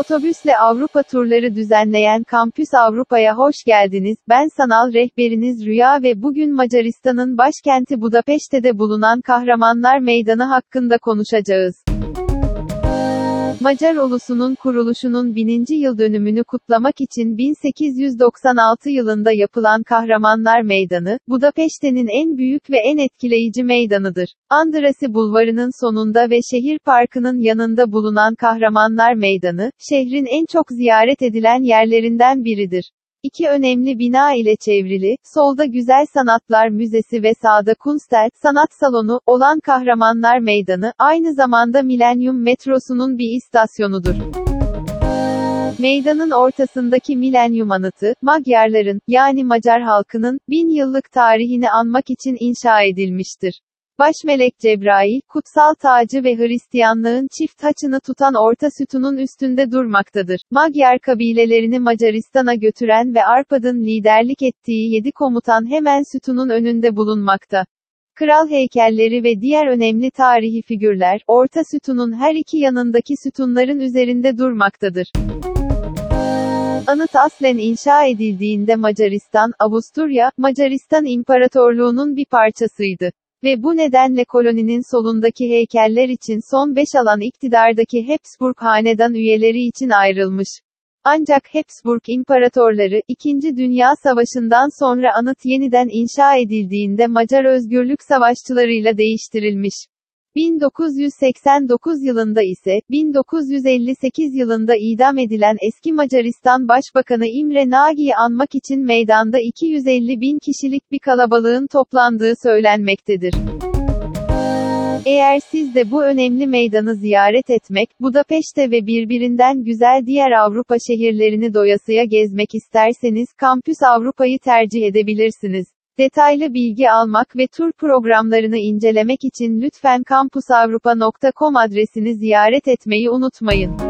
Otobüsle Avrupa turları düzenleyen Kampüs Avrupa'ya hoş geldiniz. Ben sanal rehberiniz Rüya ve bugün Macaristan'ın başkenti Budapeşte'de bulunan Kahramanlar Meydanı hakkında konuşacağız. Macar ulusunun kuruluşunun 100. yıl dönümünü kutlamak için 1896 yılında yapılan Kahramanlar Meydanı, Budapeşte'nin en büyük ve en etkileyici meydanıdır. Andrássy Bulvarı'nın sonunda ve şehir parkının yanında bulunan Kahramanlar Meydanı, şehrin en çok ziyaret edilen yerlerinden biridir. İki önemli bina ile çevrili, solda Güzel Sanatlar Müzesi ve sağda Kunsthalle, sanat salonu, olan Kahramanlar Meydanı, aynı zamanda Millennium metrosunun bir istasyonudur. Meydanın ortasındaki Millennium anıtı, Magyarların, yani Macar halkının, 1000 yıllık tarihini anmak için inşa edilmiştir. Başmelek Cebrail, kutsal tacı ve Hristiyanlığın çift haçını tutan orta sütunun üstünde durmaktadır. Magyar kabilelerini Macaristan'a götüren ve Arpad'ın liderlik ettiği 7 komutan hemen sütunun önünde bulunmakta. Kral heykelleri ve diğer önemli tarihi figürler, orta sütunun her iki yanındaki sütunların üzerinde durmaktadır. Anıt aslen inşa edildiğinde Macaristan, Avusturya, Macaristan İmparatorluğu'nun bir parçasıydı. Ve bu nedenle koloninin solundaki heykeller için son 5 alan iktidardaki Habsburg hanedan üyeleri için ayrılmış. Ancak Habsburg imparatorları, 2. Dünya Savaşı'ndan sonra anıt yeniden inşa edildiğinde Macar özgürlük savaşçılarıyla değiştirilmiş. 1989 yılında ise, 1958 yılında idam edilen eski Macaristan Başbakanı Imre Nagy'i anmak için meydanda 250.000 kişilik bir kalabalığın toplandığı söylenmektedir. Eğer siz de bu önemli meydanı ziyaret etmek, Budapeşte ve birbirinden güzel diğer Avrupa şehirlerini doyasıya gezmek isterseniz, Kampüs Avrupa'yı tercih edebilirsiniz. Detaylı bilgi almak ve tur programlarını incelemek için lütfen campusavrupa.com adresini ziyaret etmeyi unutmayın.